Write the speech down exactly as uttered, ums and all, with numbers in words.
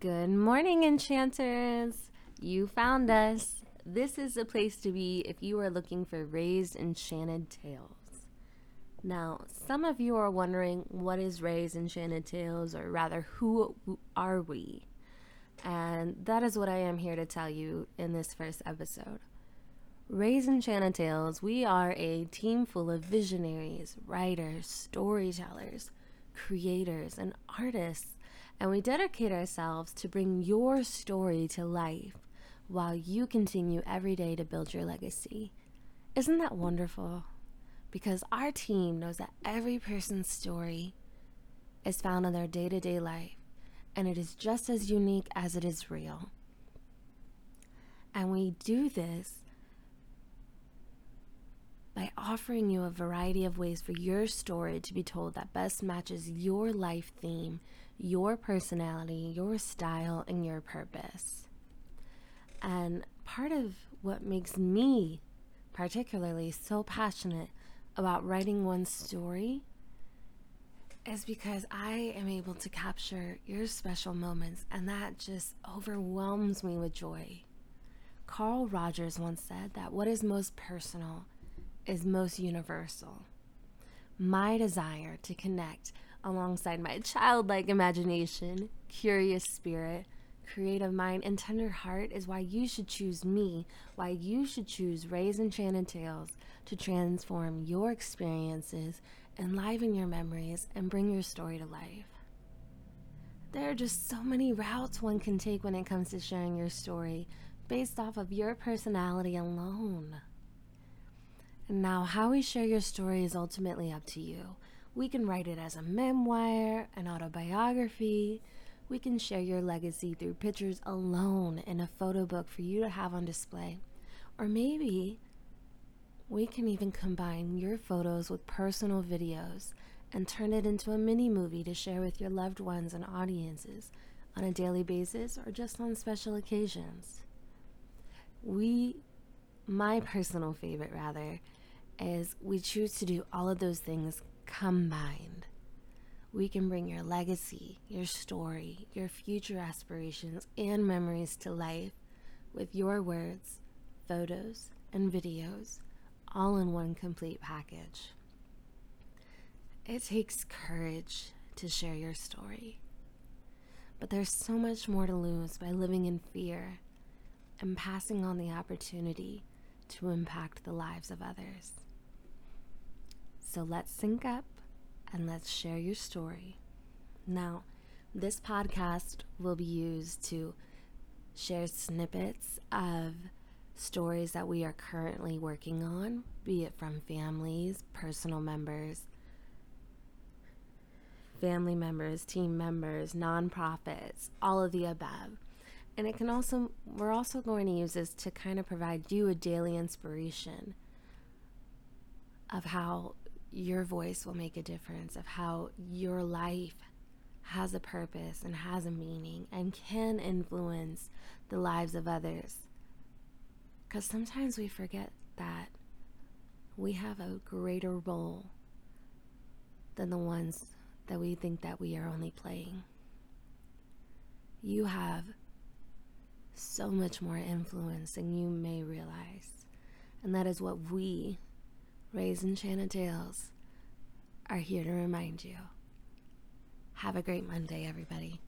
Good morning, enchanters! You found us. This is the place to be if you are looking for Rae's Enchanted Tales. Now, some of you are wondering, what is Rae's Enchanted Tales, or rather, who are we? And that is what I am here to tell you in this first episode. Rae's Enchanted Tales, we are a team full of visionaries, writers, storytellers, creators, and artists. And we dedicate ourselves to bring your story to life while you continue every day to build your legacy. Isn't that wonderful? Because our team knows that every person's story is found in their day-to-day life, and it is just as unique as it is real. And we do this by offering you a variety of ways for your story to be told that best matches your life theme, your personality, your style, and your purpose. And part of what makes me particularly so passionate about writing one's story is because I am able to capture your special moments, and that just overwhelms me with joy. Carl Rogers once said that what is most personal is most universal. My desire to connect alongside my childlike imagination, curious spirit, creative mind, and tender heart is why you should choose me, why you should choose Rae's Enchanted Tales to transform your experiences, enliven your memories, and bring your story to life. There are just so many routes one can take when it comes to sharing your story based off of your personality alone. And now, how we share your story is ultimately up to you. We can write it as a memoir, an autobiography. We can share your legacy through pictures alone in a photo book for you to have on display. Or maybe we can even combine your photos with personal videos and turn it into a mini movie to share with your loved ones and audiences on a daily basis or just on special occasions. We, my personal favorite rather, is we choose to do all of those things combined. We can bring your legacy, your story, your future aspirations, and memories to life with your words, photos, and videos, all in one complete package. It takes courage to share your story, but there's so much more to lose by living in fear and passing on the opportunity to impact the lives of others. So let's sync up and let's share your story. Now, this podcast will be used to share snippets of stories that we are currently working on, be it from families, personal members, family members, team members, nonprofits, all of the above. And it can also, we're also going to use this to kind of provide you a daily inspiration of how your voice will make a difference, of how your life has a purpose and has a meaning and can influence the lives of others. Because sometimes we forget that we have a greater role than the ones that we think that we are only playing. You have so much more influence than you may realize, and that is what we, Rae's Enchanted Tales, are here to remind you. Have a great Monday, everybody.